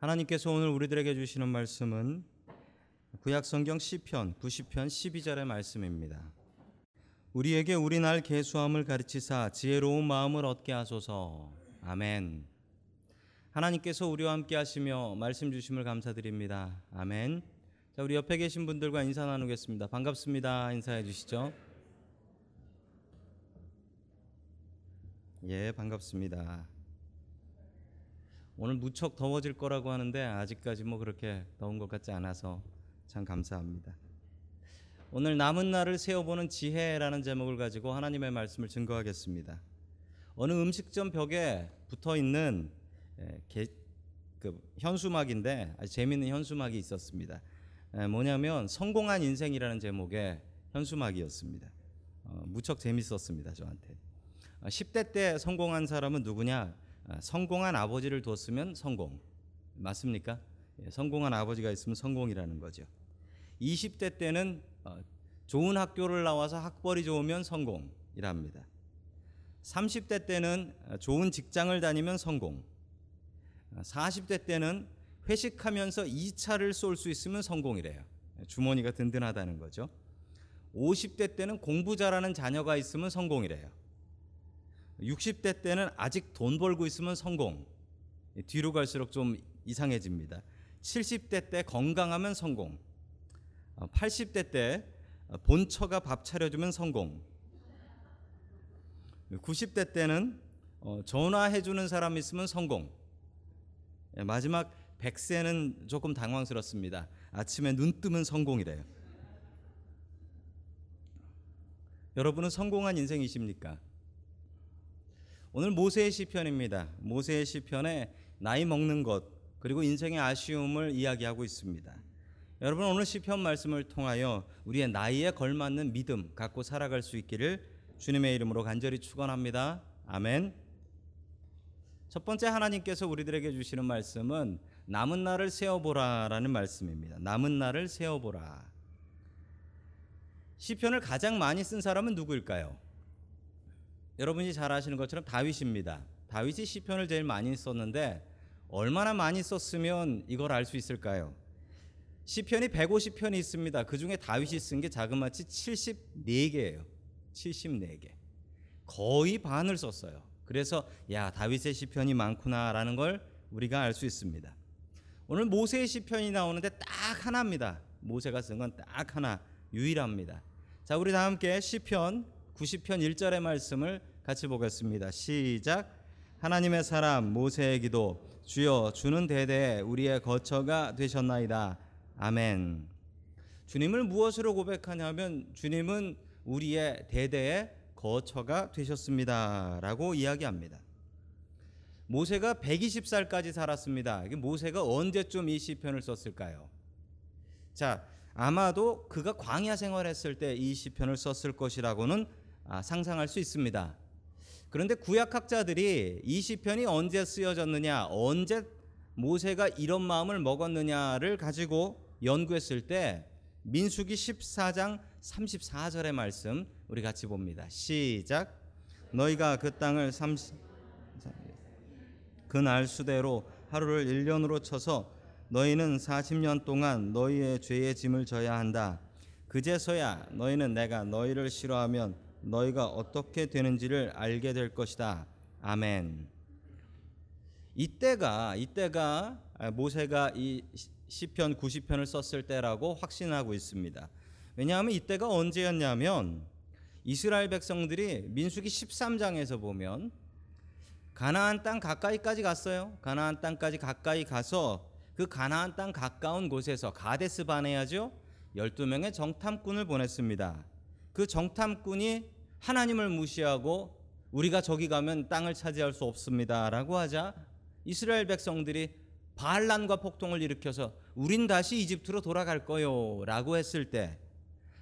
하나님께서 오늘 우리들에게 주시는 말씀은 구약성경 시편 90편 12절의 말씀입니다. 우리에게 우리 날 계수함을 가르치사 지혜로운 마음을 얻게 하소서. 아멘. 하나님께서 우리와 함께 하시며 말씀 주심을 감사드립니다. 아멘. 자, 우리 옆에 계신 분들과 인사 나누겠습니다. 반갑습니다. 인사해 주시죠. 예, 반갑습니다. 오늘 무척 더워질 거라고 하는데 아직까지 그렇게 더운 것 같지 않아서 참 감사합니다. 오늘 남은 날을 세어보는 지혜라는 제목을 가지고 하나님의 말씀을 증거하겠습니다. 어느 음식점 벽에 붙어있는 현수막인데 아주 재미있는 현수막이 있었습니다. 뭐냐면 성공한 인생이라는 제목의 현수막이었습니다. 무척 재밌었습니다. 저한테 10대 때 성공한 사람은 누구냐? 성공한 아버지를 뒀으면 성공. 맞습니까? 성공한 아버지가 있으면 성공이라는 거죠. 20대 때는 좋은 학교를 나와서 학벌이 좋으면 성공이랍니다. 30대 때는 좋은 직장을 다니면 성공. 40대 때는 회식하면서 2차를 쏠 수 있으면 성공이래요. 주머니가 든든하다는 거죠. 50대 때는 공부 잘하는 자녀가 있으면 성공이래요. 60대 때는 아직 돈 벌고 있으면 성공. 뒤로 갈수록 좀 이상해집니다. 70대 때 건강하면 성공. 80대 때 본처가 밥 차려주면 성공. 90대 때는 전화해주는 사람 있으면 성공. 마지막 100세는 조금 당황스럽습니다. 아침에 눈 뜨면 성공이래요. 여러분은 성공한 인생이십니까? 오늘 모세의 시편입니다. 모세의 시편에 나이 먹는 것 그리고 인생의 아쉬움을 이야기하고 있습니다. 여러분, 오늘 시편 말씀을 통하여 우리의 나이에 걸맞는 믿음 갖고 살아갈 수 있기를 주님의 이름으로 간절히 축원합니다. 아멘. 첫 번째, 하나님께서 우리들에게 주시는 말씀은 남은 날을 세어보라라는 말씀입니다. 남은 날을 세어보라. 시편을 가장 많이 쓴 사람은 누구일까요? 여러분이 잘 아시는 것처럼 다윗입니다. 다윗이 시편을 제일 많이 썼는데 얼마나 많이 썼으면 이걸 알 수 있을까요? 시편이 150편이 있습니다. 그 중에 다윗이 쓴 게 자그마치 74개예요. 74개. 거의 반을 썼어요. 그래서 야, 다윗의 시편이 많구나라는 걸 우리가 알 수 있습니다. 오늘 모세의 시편이 나오는데 딱 하나입니다. 모세가 쓴 건 딱 하나, 유일합니다. 자, 우리 다 함께 시편 90편 1절의 말씀을 같이 보겠습니다. 시작. 하나님의 사람 모세의 기도. 주여, 주는 대대에 우리의 거처가 되셨나이다. 아멘. 주님을 무엇으로 고백하냐면 주님은 우리의 대대에 거처가 되셨습니다 라고 이야기합니다. 모세가 120살까지 살았습니다. 모세가 언제쯤 이 시편을 썼을까요? 자, 아마도 그가 광야 생활했을 때 이 시편을 썼을 것이라고는 상상할 수 있습니다. 그런데 구약학자들이 이 시편이 언제 쓰여졌느냐, 언제 모세가 이런 마음을 먹었느냐를 가지고 연구했을 때 민수기 14장 34절의 말씀 우리 같이 봅니다. 시작. 너희가 그 땅을 그 날 수대로 하루를 1년으로 쳐서 너희는 40년 동안 너희의 죄의 짐을 져야 한다. 그제서야 너희는 내가 너희를 싫어하면 너희가 어떻게 되는지를 알게 될 것이다. 아멘. 이때가 모세가 이 시편 90편을 썼을 때라고 확신하고 있습니다. 왜냐하면 이때가 언제였냐면 이스라엘 백성들이 민수기 13장에서 보면 가나안 땅 가까이까지 갔어요. 가나안 땅까지 가까이 가서 그 가나안 땅 가까운 곳에서 가데스 바네아죠, 12명의 정탐꾼을 보냈습니다. 그 정탐꾼이 하나님을 무시하고 우리가 저기 가면 땅을 차지할 수 없습니다 라고 하자 이스라엘 백성들이 반란과 폭동을 일으켜서 우린 다시 이집트로 돌아갈 거요 라고 했을 때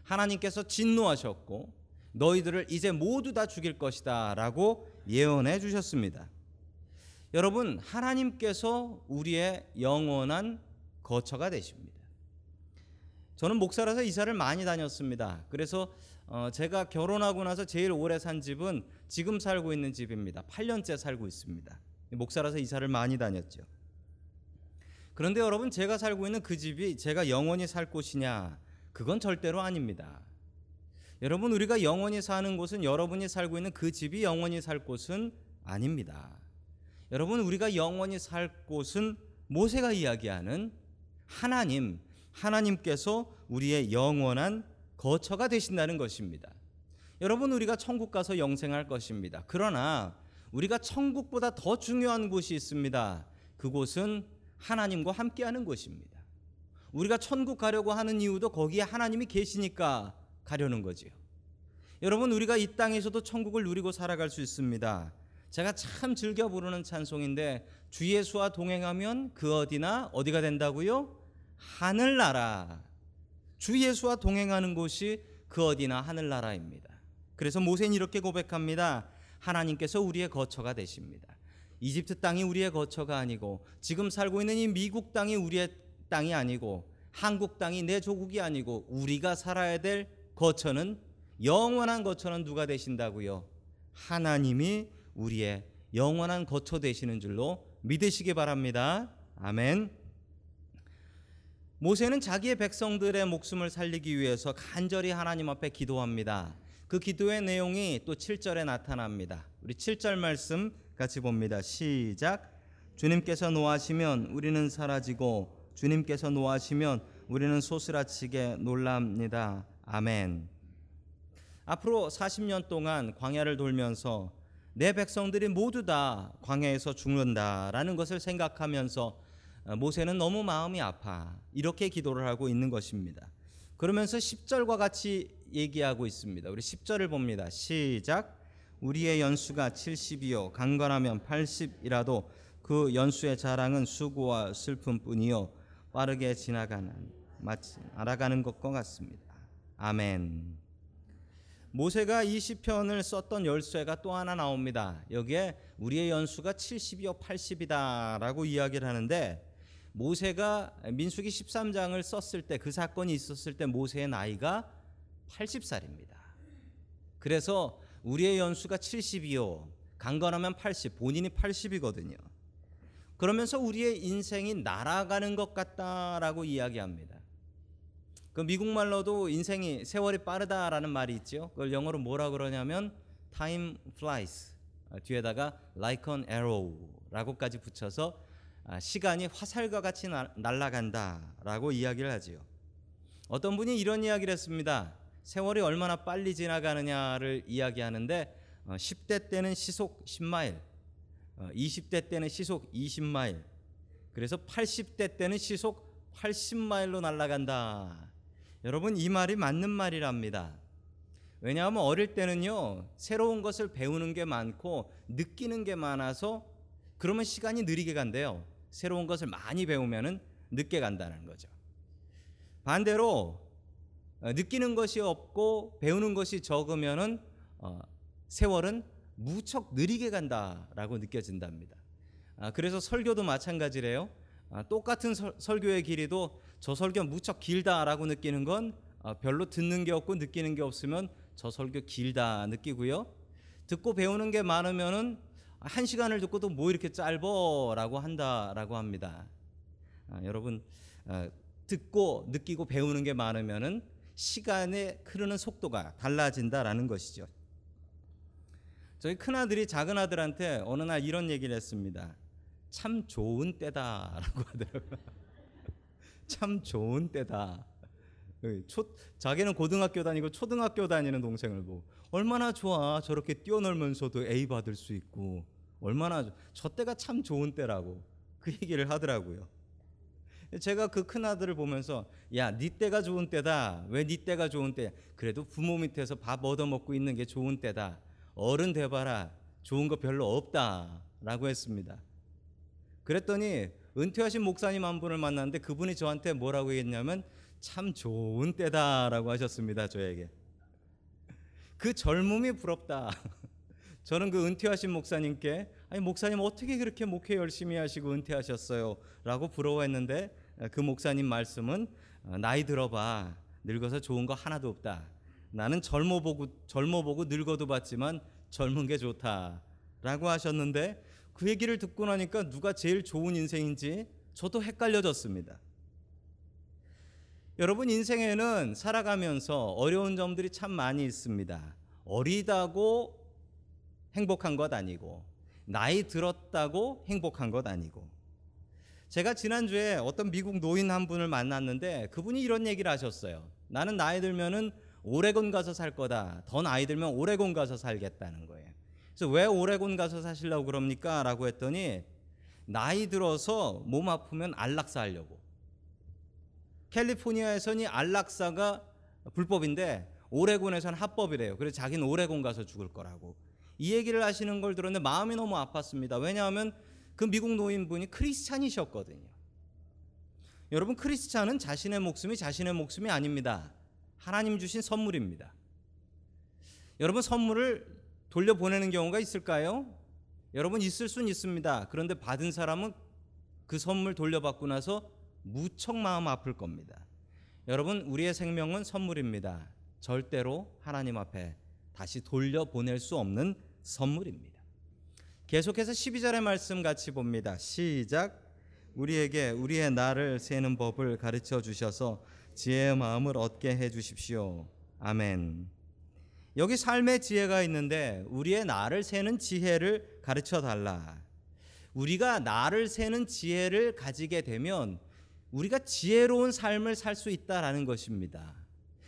하나님께서 진노하셨고 너희들을 이제 모두 다 죽일 것이다 라고 예언해 주셨습니다. 여러분, 하나님께서 우리의 영원한 거처가 되십니다. 저는 목사라서 이사를 많이 다녔습니다. 그래서 제가 결혼하고 나서 제일 오래 산 집은 지금 살고 있는 집입니다. 8년째 살고 있습니다. 목사라서 이사를 많이 다녔죠. 그런데 여러분, 제가 살고 있는 그 집이 제가 영원히 살 곳이냐? 그건 절대로 아닙니다. 여러분, 우리가 영원히 사는 곳은 여러분이 살고 있는 그 집이 영원히 살 곳은 아닙니다. 여러분, 우리가 영원히 살 곳은 모세가 이야기하는 하나님, 하나님께서 우리의 영원한 거처가 되신다는 것입니다. 여러분, 우리가 천국 가서 영생할 것입니다. 그러나 우리가 천국보다 더 중요한 곳이 있습니다. 그곳은 하나님과 함께하는 곳입니다. 우리가 천국 가려고 하는 이유도 거기에 하나님이 계시니까 가려는 거지요. 여러분, 우리가 이 땅에서도 천국을 누리고 살아갈 수 있습니다. 제가 참 즐겨 부르는 찬송인데, 주 예수와 동행하면 그 어디나 어디가 된다고요? 하늘나라. 주 예수와 동행하는 곳이 그 어디나 하늘나라입니다. 그래서 모세는 이렇게 고백합니다. 하나님께서 우리의 거처가 되십니다. 이집트 땅이 우리의 거처가 아니고, 지금 살고 있는 이 미국 땅이 우리의 땅이 아니고, 한국 땅이 내 조국이 아니고, 우리가 살아야 될 거처는, 영원한 거처는 누가 되신다고요? 하나님이 우리의 영원한 거처 되시는 줄로 믿으시기 바랍니다. 아멘. 모세는 자기의 백성들의 목숨을 살리기 위해서 간절히 하나님 앞에 기도합니다. 그 기도의 내용이 또 7절에 나타납니다. 우리 7절 말씀 같이 봅니다. 시작. 주님께서 노하시면 우리는 사라지고, 주님께서 노하시면 우리는 소스라치게 놀랍니다. 아멘. 앞으로 40년 동안 광야를 돌면서 내 백성들이 모두 다 광야에서 죽는다라는 것을 생각하면서 모세는 너무 마음이 아파, 이렇게 기도를 하고 있는 것입니다. 그러면서 10절과 같이 얘기하고 있습니다. 우리 10절을 봅니다. 시작. 우리의 연수가 70이요 강건하면 80이라도 그 연수의 자랑은 수고와 슬픔뿐이요 빠르게 지나가는 마치 알아가는 것과 같습니다. 아멘. 모세가 이 시편을 썼던 열쇠가 또 하나 나옵니다. 여기에 우리의 연수가 70이요 80이다 라고 이야기를 하는데, 모세가 민수기 13장을 썼을 때, 그 사건이 있었을 때 모세의 나이가 80살입니다. 그래서 우리의 연수가 70이요 강건하면 80, 본인이 80이거든요. 그러면서 우리의 인생이 날아가는 것 같다라고 이야기합니다. 그 미국 말로도 인생이, 세월이 빠르다라는 말이 있죠. 그걸 영어로 뭐라 그러냐면 time flies, 뒤에다가 like an arrow라고까지 붙여서 시간이 화살과 같이 날아간다라고 이야기를 하지요. 어떤 분이 이런 이야기를 했습니다. 세월이 얼마나 빨리 지나가느냐를 이야기하는데, 10대 때는 시속 10마일, 20대 때는 시속 20마일, 그래서 80대 때는 시속 80마일로 날아간다. 여러분, 이 말이 맞는 말이랍니다. 왜냐하면 어릴 때는요, 새로운 것을 배우는 게 많고 느끼는 게 많아서 그러면 시간이 느리게 간대요. 새로운 것을 많이 배우면은 늦게 간다는 거죠. 반대로 느끼는 것이 없고 배우는 것이 적으면은 세월은 무척 느리게 간다라고 느껴진답니다. 그래서 설교도 마찬가지래요. 똑같은 설교의 길이도 저 설교 무척 길다라고 느끼는 건, 별로 듣는 게 없고 느끼는 게 없으면 저 설교 길다 느끼고요. 듣고 배우는 게 많으면은 1시간을 듣고도 뭐 이렇게 짧어라고 한다라고 합니다. 여러분, 듣고 느끼고 배우는 게 많으면은 시간의 흐르는 속도가 달라진다라는 것이죠. 저희 큰아들이 작은아들한테 어느 날 이런 얘기를 했습니다. 참 좋은 때다라고 하더라고요. 참 좋은 때다. 자기는 고등학교 다니고 초등학교 다니는 동생을 보고 얼마나 좋아, 저렇게 뛰어놀면서도 A 받을 수 있고, 얼마나 저 때가 참 좋은 때라고 그 얘기를 하더라고요. 제가 그 큰아들을 보면서, 야, 네 때가 좋은 때다. 왜 네 때가 좋은 때야? 그래도 부모 밑에서 밥 얻어먹고 있는 게 좋은 때다. 어른 돼봐라, 좋은 거 별로 없다 라고 했습니다. 그랬더니 은퇴하신 목사님 한 분을 만났는데, 그분이 저한테 뭐라고 했냐면 참 좋은 때다 라고 하셨습니다. 저에게 그 젊음이 부럽다. 저는 그 은퇴하신 목사님께, 아니 목사님 어떻게 그렇게 목회 열심히 하시고 은퇴하셨어요 라고 부러워했는데, 그 목사님 말씀은 나이 들어봐, 늙어서 좋은 거 하나도 없다, 나는 젊어보고 늙어도 봤지만 젊은 게 좋다 라고 하셨는데, 그 얘기를 듣고 나니까 누가 제일 좋은 인생인지 저도 헷갈려졌습니다. 여러분, 인생에는 살아가면서 어려운 점들이 참 많이 있습니다. 어리다고 행복한 것 아니고, 나이 들었다고 행복한 것 아니고. 제가 지난주에 어떤 미국 노인 한 분을 만났는데 그분이 이런 얘기를 하셨어요. 나는 나이 들면은 오레곤 가서 살 거다. 더 나이 들면 오레곤 가서 살겠다는 거예요. 그래서 왜 오레곤 가서 사시려고 그럽니까? 라고 했더니 나이 들어서 몸 아프면 안락사 하려고. 캘리포니아에서는 안락사가 불법인데 오레곤에서는 합법이래요. 그래서 자기는 오레곤 가서 죽을 거라고. 이 얘기를 하시는 걸 들었는데 마음이 너무 아팠습니다. 왜냐하면 그 미국 노인분이 크리스찬이셨거든요. 여러분, 크리스찬은 자신의 목숨이 아닙니다. 하나님 주신 선물입니다. 여러분, 선물을 돌려보내는 경우가 있을까요? 여러분, 있을 수는 있습니다. 그런데 받은 사람은 그 선물 돌려받고 나서 무척 마음 아플 겁니다. 여러분, 우리의 생명은 선물입니다. 절대로 하나님 앞에 다시 돌려보낼 수 없는 선물입니다. 계속해서 12절의 말씀 같이 봅니다. 시작. 우리에게 우리의 날을 세는 법을 가르쳐 주셔서 지혜의 마음을 얻게 해 주십시오. 아멘. 여기 삶의 지혜가 있는데 우리의 날을 세는 지혜를 가르쳐 달라. 우리가 날을 세는 지혜를 가지게 되면 우리가 지혜로운 삶을 살 수 있다라는 것입니다.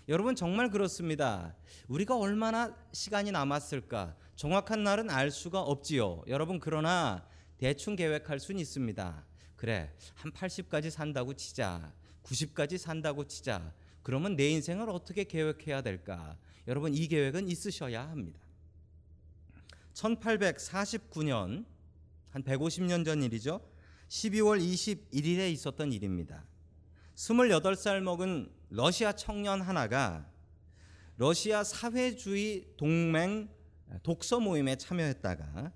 여러분, 정말 그렇습니다. 우리가 얼마나 시간이 남았을까? 정확한 날은 알 수가 없지요. 여러분, 그러나 대충 계획할 수는 있습니다. 그래, 한 80까지 산다고 치자. 90까지 산다고 치자. 그러면 내 인생을 어떻게 계획해야 될까? 여러분, 이 계획은 있으셔야 합니다. 1849년, 한 150년 전 일이죠. 12월 21일에 있었던 일입니다. 28살 먹은 러시아 청년 하나가 러시아 사회주의 동맹 독서 모임에 참여했다가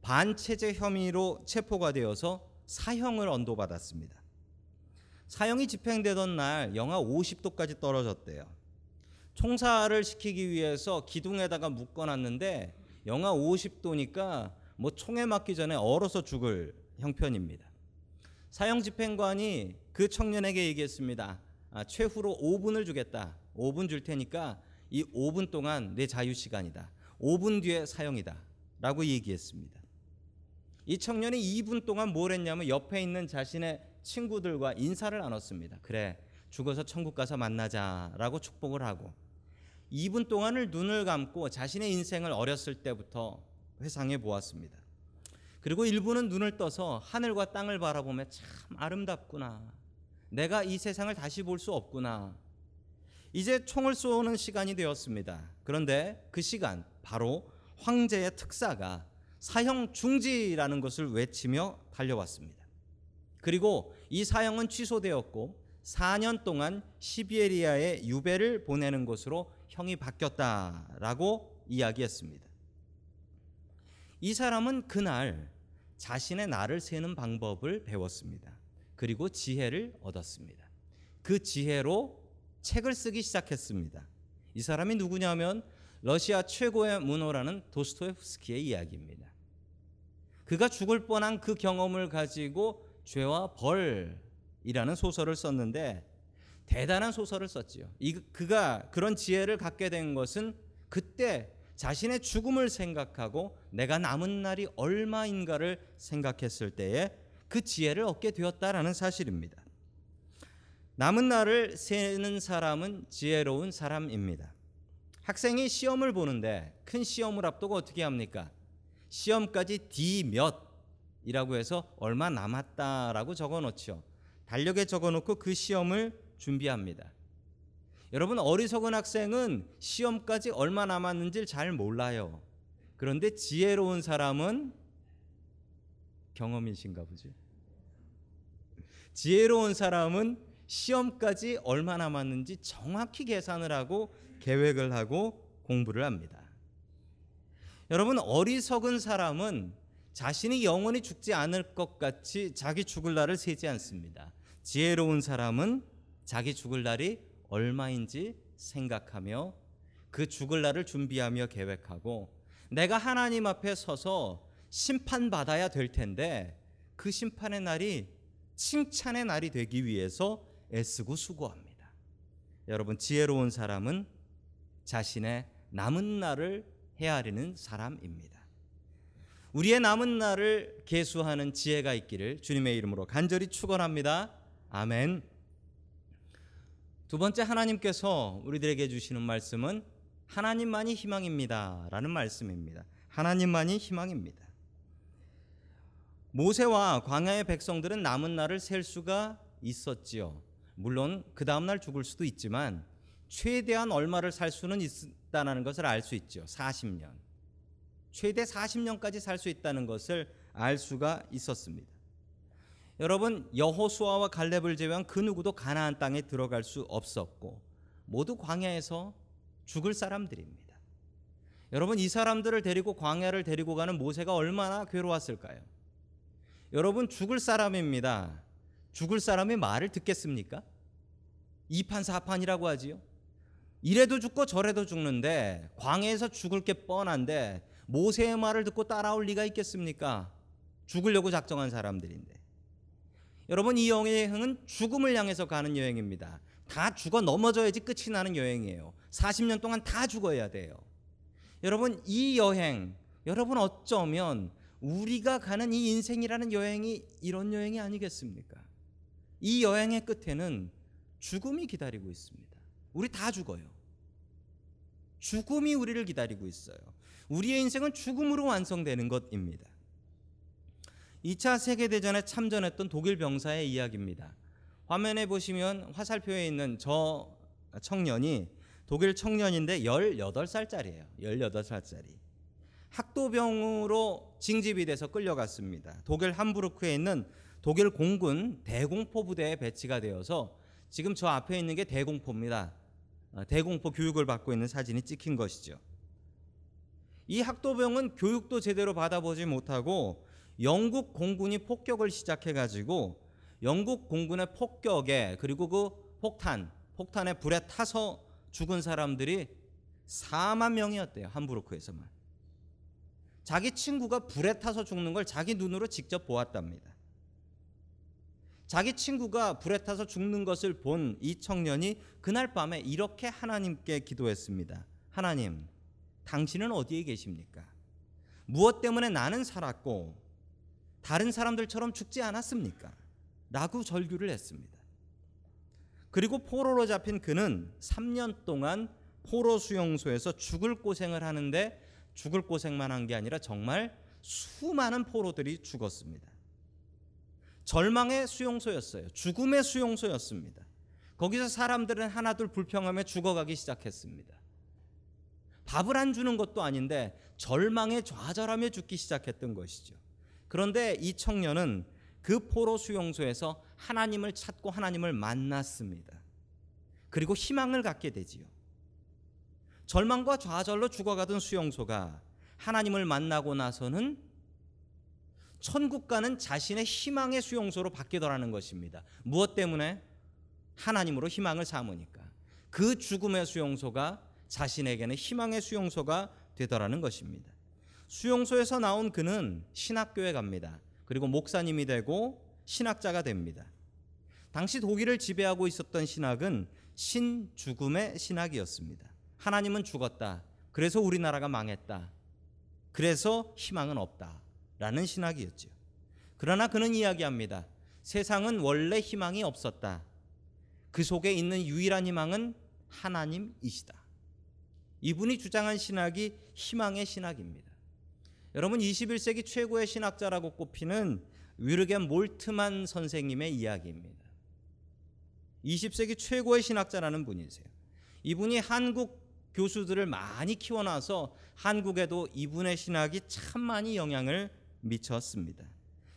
반체제 혐의로 체포가 되어서 사형을 언도받았습니다. 사형이 집행되던 날 영하 50도까지 떨어졌대요. 총살을 시키기 위해서 기둥에다가 묶어놨는데 영하 50도니까 뭐 총에 맞기 전에 얼어서 죽을 형편입니다. 사형 집행관이 그 청년에게 얘기했습니다. 최후로 5분을 주겠다. 5분 줄 테니까 이 5분 동안 내 자유 시간이다. 5분 뒤에 사형이다 라고 얘기했습니다. 이 청년이 2분 동안 뭘 했냐면 옆에 있는 자신의 친구들과 인사를 나눴습니다. 그래, 죽어서 천국 가서 만나자 라고 축복을 하고 2분 동안을 눈을 감고 자신의 인생을 어렸을 때부터 회상해 보았습니다. 그리고 일부는 눈을 떠서 하늘과 땅을 바라보며 참 아름답구나, 내가 이 세상을 다시 볼 수 없구나. 이제 총을 쏘는 시간이 되었습니다. 그런데 그 시간 바로 황제의 특사가 사형 중지라는 것을 외치며 달려왔습니다. 그리고 이 사형은 취소되었고 4년 동안 시베리아에 유배를 보내는 것으로 형이 바뀌었다라고 이야기했습니다. 이 사람은 그날 자신의 날을 세는 방법을 배웠습니다. 그리고 지혜를 얻었습니다. 그 지혜로 책을 쓰기 시작했습니다. 이 사람이 누구냐면 러시아 최고의 문호라는 도스토옙스키의 이야기입니다. 그가 죽을 뻔한 그 경험을 가지고 죄와 벌이라는 소설을 썼는데 대단한 소설을 썼지요. 그가 그런 지혜를 갖게 된 것은 그때 자신의 죽음을 생각하고 내가 남은 날이 얼마인가를 생각했을 때에 그 지혜를 얻게 되었다라는 사실입니다. 남은 날을 세는 사람은 지혜로운 사람입니다. 학생이 시험을 보는데 큰 시험을 앞두고 어떻게 합니까? 시험까지 D 몇이라고 해서 얼마 남았다라고 적어놓죠. 달력에 적어놓고 그 시험을 준비합니다. 여러분, 어리석은 학생은 시험까지 얼마 남았는지를 잘 몰라요. 그런데 지혜로운 사람은 경험이신가 보죠. 지혜로운 사람은 시험까지 얼마 남았는지 정확히 계산을 하고 계획을 하고 공부를 합니다. 여러분, 어리석은 사람은 자신이 영원히 죽지 않을 것 같이 자기 죽을 날을 세지 않습니다. 지혜로운 사람은 자기 죽을 날이 얼마인지 생각하며 그 죽을 날을 준비하며 계획하고 내가 하나님 앞에 서서 심판받아야 될 텐데 그 심판의 날이 칭찬의 날이 되기 위해서 애쓰고 수고합니다. 여러분, 지혜로운 사람은 자신의 남은 날을 헤아리는 사람입니다. 우리의 남은 날을 계수하는 지혜가 있기를 주님의 이름으로 간절히 축원합니다. 아멘. 두 번째, 하나님께서 우리들에게 주시는 말씀은 하나님만이 희망입니다 라는 말씀입니다. 하나님만이 희망입니다. 모세와 광야의 백성들은 남은 날을 셀 수가 있었지요. 물론 그 다음날 죽을 수도 있지만 최대한 얼마를 살 수는 있다는 것을 알 수 있죠. 40년, 최대 40년까지 살 수 있다는 것을 알 수가 있었습니다. 여러분, 여호수아와 갈렙을 제외한 그 누구도 가나안 땅에 들어갈 수 없었고 모두 광야에서 죽을 사람들입니다. 여러분, 이 사람들을 데리고 광야를 데리고 가는 모세가 얼마나 괴로웠을까요? 여러분, 죽을 사람입니다. 죽을 사람의 말을 듣겠습니까? 2판 4판이라고 하지요. 이래도 죽고 저래도 죽는데 광야에서 죽을 게 뻔한데 모세의 말을 듣고 따라올 리가 있겠습니까? 죽으려고 작정한 사람들인데. 여러분, 이 여행은 죽음을 향해서 가는 여행입니다. 다 죽어 넘어져야지 끝이 나는 여행이에요. 40년 동안 다 죽어야 돼요. 여러분, 이 여행, 여러분 어쩌면 우리가 가는 이 인생이라는 여행이 이런 여행이 아니겠습니까? 이 여행의 끝에는 죽음이 기다리고 있습니다. 우리 다 죽어요. 죽음이 우리를 기다리고 있어요. 우리의 인생은 죽음으로 완성되는 것입니다. 2차 세계대전에 참전했던 독일 병사의 이야기입니다. 화면에 보시면 화살표에 있는 저 청년이 독일 청년인데 18살짜리예요. 18살짜리. 학도병으로 징집이 돼서 끌려갔습니다. 독일 함부르크에 있는 독일 공군 대공포 부대에 배치가 되어서 지금 저 앞에 있는 게 대공포입니다. 대공포 교육을 받고 있는 사진이 찍힌 것이죠. 이 학도병은 교육도 제대로 받아보지 못하고 영국 공군이 폭격을 시작해가지고 영국 공군의 폭격에 그리고 그 폭탄의 불에 타서 죽은 사람들이 4만 명이었대요. 함부르크에서만. 자기 친구가 불에 타서 죽는 걸 자기 눈으로 직접 보았답니다. 자기 친구가 불에 타서 죽는 것을 본 이 청년이 그날 밤에 이렇게 하나님께 기도했습니다. 하나님, 당신은 어디에 계십니까? 무엇 때문에 나는 살았고 다른 사람들처럼 죽지 않았습니까? 라고 절규를 했습니다. 그리고 포로로 잡힌 그는 3년 동안 포로 수용소에서 죽을 고생을 하는데 죽을 고생만 한 게 아니라 정말 수많은 포로들이 죽었습니다. 절망의 수용소였어요. 죽음의 수용소였습니다. 거기서 사람들은 하나둘 불평함에 죽어가기 시작했습니다. 밥을 안 주는 것도 아닌데 절망에 좌절하며 죽기 시작했던 것이죠. 그런데 이 청년은 그 포로 수용소에서 하나님을 찾고 하나님을 만났습니다. 그리고 희망을 갖게 되지요. 절망과 좌절로 죽어가던 수용소가 하나님을 만나고 나서는 천국 가는 자신의 희망의 수용소로 바뀌더라는 것입니다. 무엇 때문에? 하나님으로 희망을 삼으니까. 그 죽음의 수용소가 자신에게는 희망의 수용소가 되더라는 것입니다. 수용소에서 나온 그는 신학교에 갑니다. 그리고 목사님이 되고 신학자가 됩니다. 당시 독일을 지배하고 있었던 신학은 신죽음의 신학이었습니다. 하나님은 죽었다. 그래서 우리나라가 망했다. 그래서 희망은 없다. 라는 신학이었죠. 그러나 그는 이야기합니다. 세상은 원래 희망이 없었다. 그 속에 있는 유일한 희망은 하나님이시다. 이분이 주장한 신학이 희망의 신학입니다. 여러분, 21세기 최고의 신학자라고 꼽히는 위르겐 몰트만 선생님의 이야기입니다. 20세기 최고의 신학자라는 분이세요. 이분이 한국 교수들을 많이 키워놔서 한국에도 이분의 신학이 참 많이 영향을 미쳤습니다.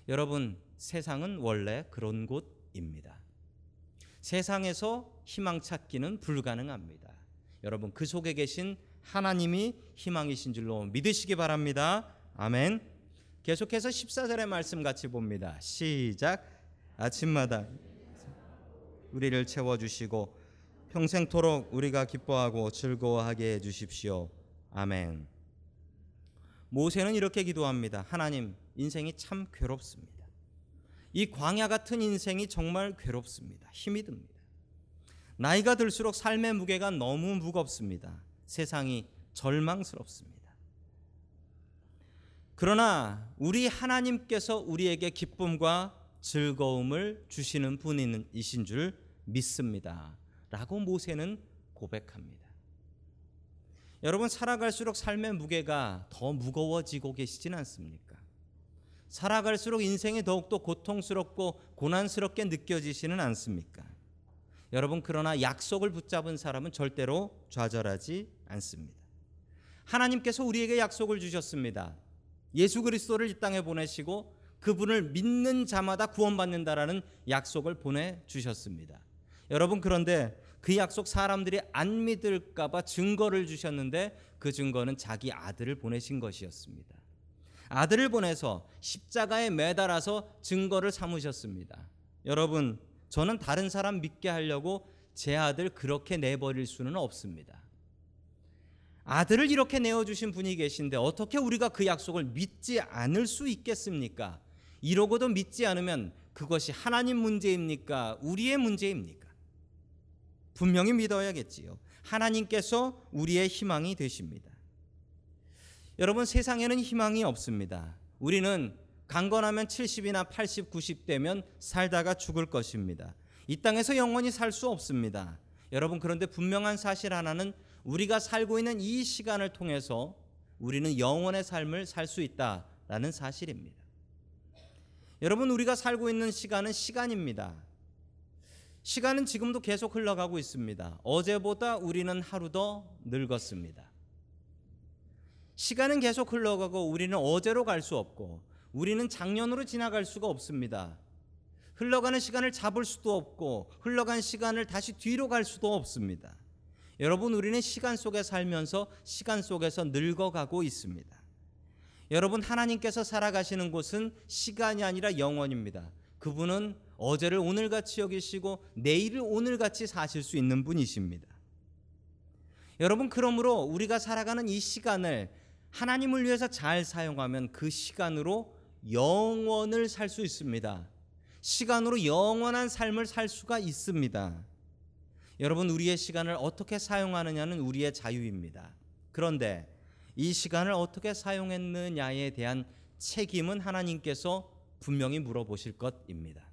여러분, 세상은 원래 그런 곳입니다. 세상에서 희망 찾기는 불가능합니다. 여러분, 그 속에 계신 하나님이 희망이신 줄로 믿으시기 바랍니다. 아멘. 계속해서 14절의 말씀 같이 봅니다. 시작. 아침마다 우리를 채워주시고 평생토록 우리가 기뻐하고 즐거워하게 해주십시오. 아멘. 모세는 이렇게 기도합니다. 하나님, 인생이 참 괴롭습니다. 이 광야 같은 인생이 정말 괴롭습니다. 힘이 듭니다. 나이가 들수록 삶의 무게가 너무 무겁습니다. 세상이 절망스럽습니다. 그러나 우리 하나님께서 우리에게 기쁨과 즐거움을 주시는 분이신 줄 믿습니다. 라고 모세는 고백합니다. 여러분, 살아갈수록 삶의 무게가 더 무거워지고 계시진 않습니까? 살아갈수록 인생이 더욱더 고통스럽고 고난스럽게 느껴지시는 않습니까? 여러분, 그러나 약속을 붙잡은 사람은 절대로 좌절하지 않습니다. 하나님께서 우리에게 약속을 주셨습니다. 예수 그리스도를 이 땅에 보내시고 그분을 믿는 자마다 구원받는다라는 약속을 보내주셨습니다. 여러분, 그런데 그 약속 사람들이 안 믿을까 봐 증거를 주셨는데 그 증거는 자기 아들을 보내신 것이었습니다. 아들을 보내서 십자가에 매달아서 증거를 삼으셨습니다. 여러분, 저는 다른 사람 믿게 하려고 제 아들 그렇게 내버릴 수는 없습니다. 아들을 이렇게 내어주신 분이 계신데 어떻게 우리가 그 약속을 믿지 않을 수 있겠습니까? 이러고도 믿지 않으면 그것이 하나님 문제입니까? 우리의 문제입니까? 분명히 믿어야겠지요. 하나님께서 우리의 희망이 되십니다. 여러분, 세상에는 희망이 없습니다. 우리는 강건하면 70이나 80, 90 되면 살다가 죽을 것입니다. 이 땅에서 영원히 살 수 없습니다. 여러분, 그런데 분명한 사실 하나는 우리가 살고 있는 이 시간을 통해서 우리는 영원의 삶을 살 수 있다라는 사실입니다. 여러분, 우리가 살고 있는 시간은 시간입니다. 시간은 지금도 계속 흘러가고 있습니다. 어제보다 우리는 하루 더 늙었습니다. 시간은 계속 흘러가고 우리는 어제로 갈 수 없고 우리는 작년으로 지나갈 수가 없습니다. 흘러가는 시간을 잡을 수도 없고 흘러간 시간을 다시 뒤로 갈 수도 없습니다. 여러분, 우리는 시간 속에 살면서 시간 속에서 늙어가고 있습니다. 여러분, 하나님께서 살아가시는 곳은 시간이 아니라 영원입니다. 그분은 어제를 오늘같이 여기시고 내일을 오늘같이 사실 수 있는 분이십니다. 여러분, 그러므로 우리가 살아가는 이 시간을 하나님을 위해서 잘 사용하면 그 시간으로 영원을 살 수 있습니다. 시간으로 영원한 삶을 살 수가 있습니다. 여러분, 우리의 시간을 어떻게 사용하느냐는 우리의 자유입니다. 그런데 이 시간을 어떻게 사용했느냐에 대한 책임은 하나님께서 분명히 물어보실 것입니다.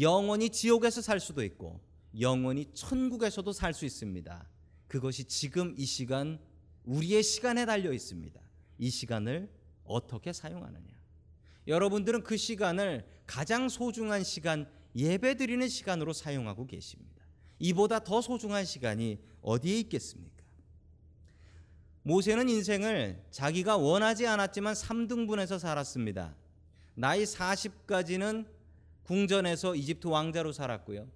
영원히 지옥에서 살 수도 있고 영원히 천국에서도 살 수 있습니다. 그것이 지금 이 시간, 우리의 시간에 달려 있습니다. 이 시간을 어떻게 사용하느냐. 여러분들은 그 시간을 가장 소중한 시간, 예배드리는 시간으로 사용하고 계십니다. 이보다 더 소중한 시간이 어디에 있겠습니까? 모세는 인생을 자기가 원하지 않았지만 3등분해서 살았습니다. 나이 40까지는 궁전에서 이집트 왕자로 살았고요.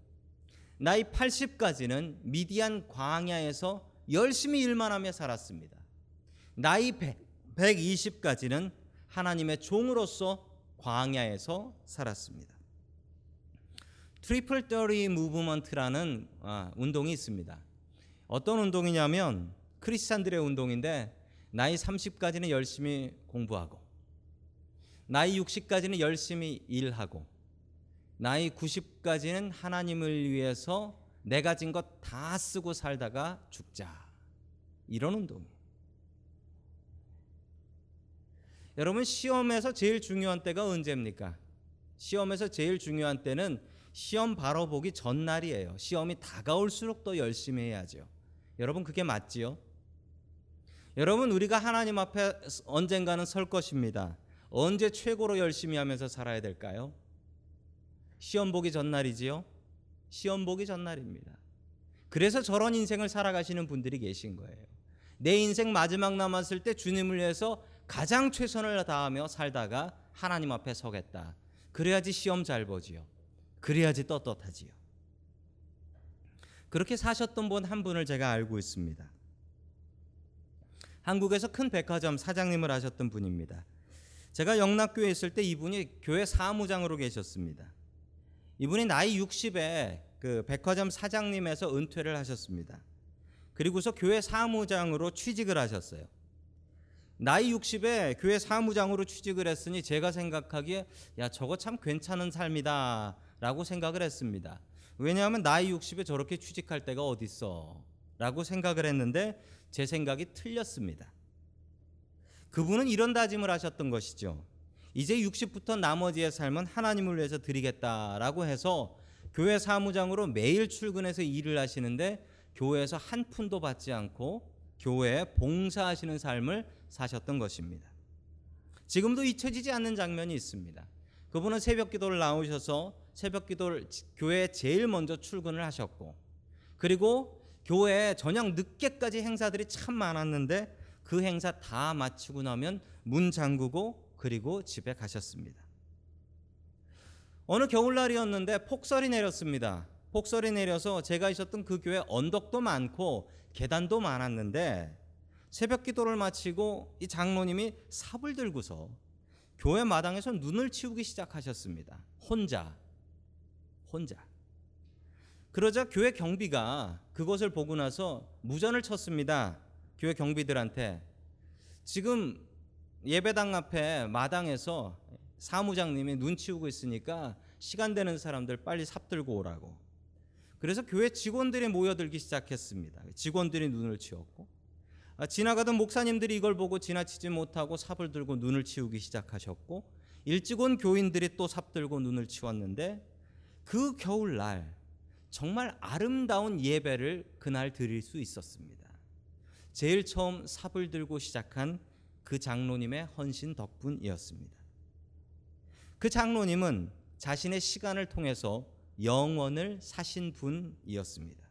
나이 80까지는 미디안 광야에서 열심히 일만 하며 살았습니다. 나이 120까지는 하나님의 종으로서 광야에서 살았습니다. 트리플 30 무브먼트라는 운동이 있습니다. 어떤 운동이냐면 크리스찬들의 운동인데 나이 30까지는 열심히 공부하고 나이 60까지는 열심히 일하고 나이 90까지는 하나님을 위해서 내가 진 것 다 쓰고 살다가 죽자. 이런 운동이에요. 여러분, 시험에서 제일 중요한 때가 언제입니까? 시험에서 제일 중요한 때는 시험 바로 보기 전날이에요. 시험이 다가올수록 더 열심히 해야죠. 여러분, 그게 맞지요? 여러분, 우리가 하나님 앞에 언젠가는 설 것입니다. 언제 최고로 열심히 하면서 살아야 될까요? 시험 보기 전날이지요? 시험 보기 전날입니다. 그래서 저런 인생을 살아가시는 분들이 계신 거예요. 내 인생 마지막 남았을 때 주님을 위해서 가장 최선을 다하며 살다가 하나님 앞에 서겠다. 그래야지 시험 잘 보지요. 그래야지 떳떳하지요. 그렇게 사셨던 분 한 분을 제가 알고 있습니다. 한국에서 큰 백화점 사장님을 하셨던 분입니다. 제가 영락교회에 있을 때 이분이 교회 사무장으로 계셨습니다. 이분이 나이 60에 그 백화점 사장님에서 은퇴를 하셨습니다. 그리고서 교회 사무장으로 취직을 하셨어요. 나이 60에 교회 사무장으로 취직을 했으니 제가 생각하기에 야 저거 참 괜찮은 삶이다 라고 생각을 했습니다. 왜냐하면 나이 60에 저렇게 취직할 데가 어딨어 라고 생각을 했는데 제 생각이 틀렸습니다. 그분은 이런 다짐을 하셨던 것이죠. 이제 60부터 나머지의 삶은 하나님을 위해서 드리겠다라고 해서 교회 사무장으로 매일 출근해서 일을 하시는데 교회에서 한 푼도 받지 않고 교회에 봉사하시는 삶을 사셨던 것입니다. 지금도 잊혀지지 않는 장면이 있습니다. 그분은 새벽기도를 나오셔서 새벽기도를 교회에 제일 먼저 출근을 하셨고, 그리고 교회에 저녁 늦게까지 행사들이 참 많았는데 그 행사 다 마치고 나면 문 잠그고 그리고 집에 가셨습니다. 어느 겨울날이었는데 폭설이 내렸습니다. 폭설이 내려서 제가 있었던 그 교회 언덕도 많고 계단도 많았는데 새벽기도를 마치고 이 장로님이 삽을 들고서 교회 마당에서 눈을 치우기 시작하셨습니다. 혼자. 그러자 교회 경비가 그것을 보고 나서 무전을 쳤습니다. 교회 경비들한테 지금 예배당 앞에 마당에서 사무장님이 눈 치우고 있으니까 시간 되는 사람들 빨리 삽 들고 오라고. 그래서 교회 직원들이 모여들기 시작했습니다. 직원들이 눈을 치웠고 지나가던 목사님들이 이걸 보고 지나치지 못하고 삽을 들고 눈을 치우기 시작하셨고 일찍 온 교인들이 또 삽 들고 눈을 치웠는데 그 겨울날 정말 아름다운 예배를 그날 드릴 수 있었습니다. 제일 처음 삽을 들고 시작한 그 장로님의 헌신 덕분이었습니다. 그 장로님은 자신의 시간을 통해서 영원을 사신 분이었습니다.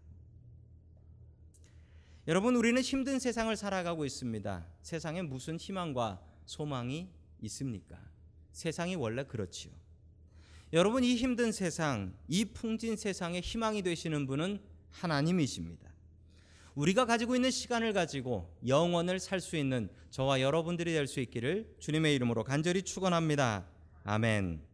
여러분, 우리는 힘든 세상을 살아가고 있습니다. 세상에 무슨 희망과 소망이 있습니까? 세상이 원래 그렇지요. 여러분, 이 힘든 세상, 이 풍진 세상의 희망이 되시는 분은 하나님이십니다. 우리가 가지고 있는 시간을 가지고 영원을 살 수 있는 저와 여러분들이 될 수 있기를 주님의 이름으로 간절히 축원합니다. 아멘.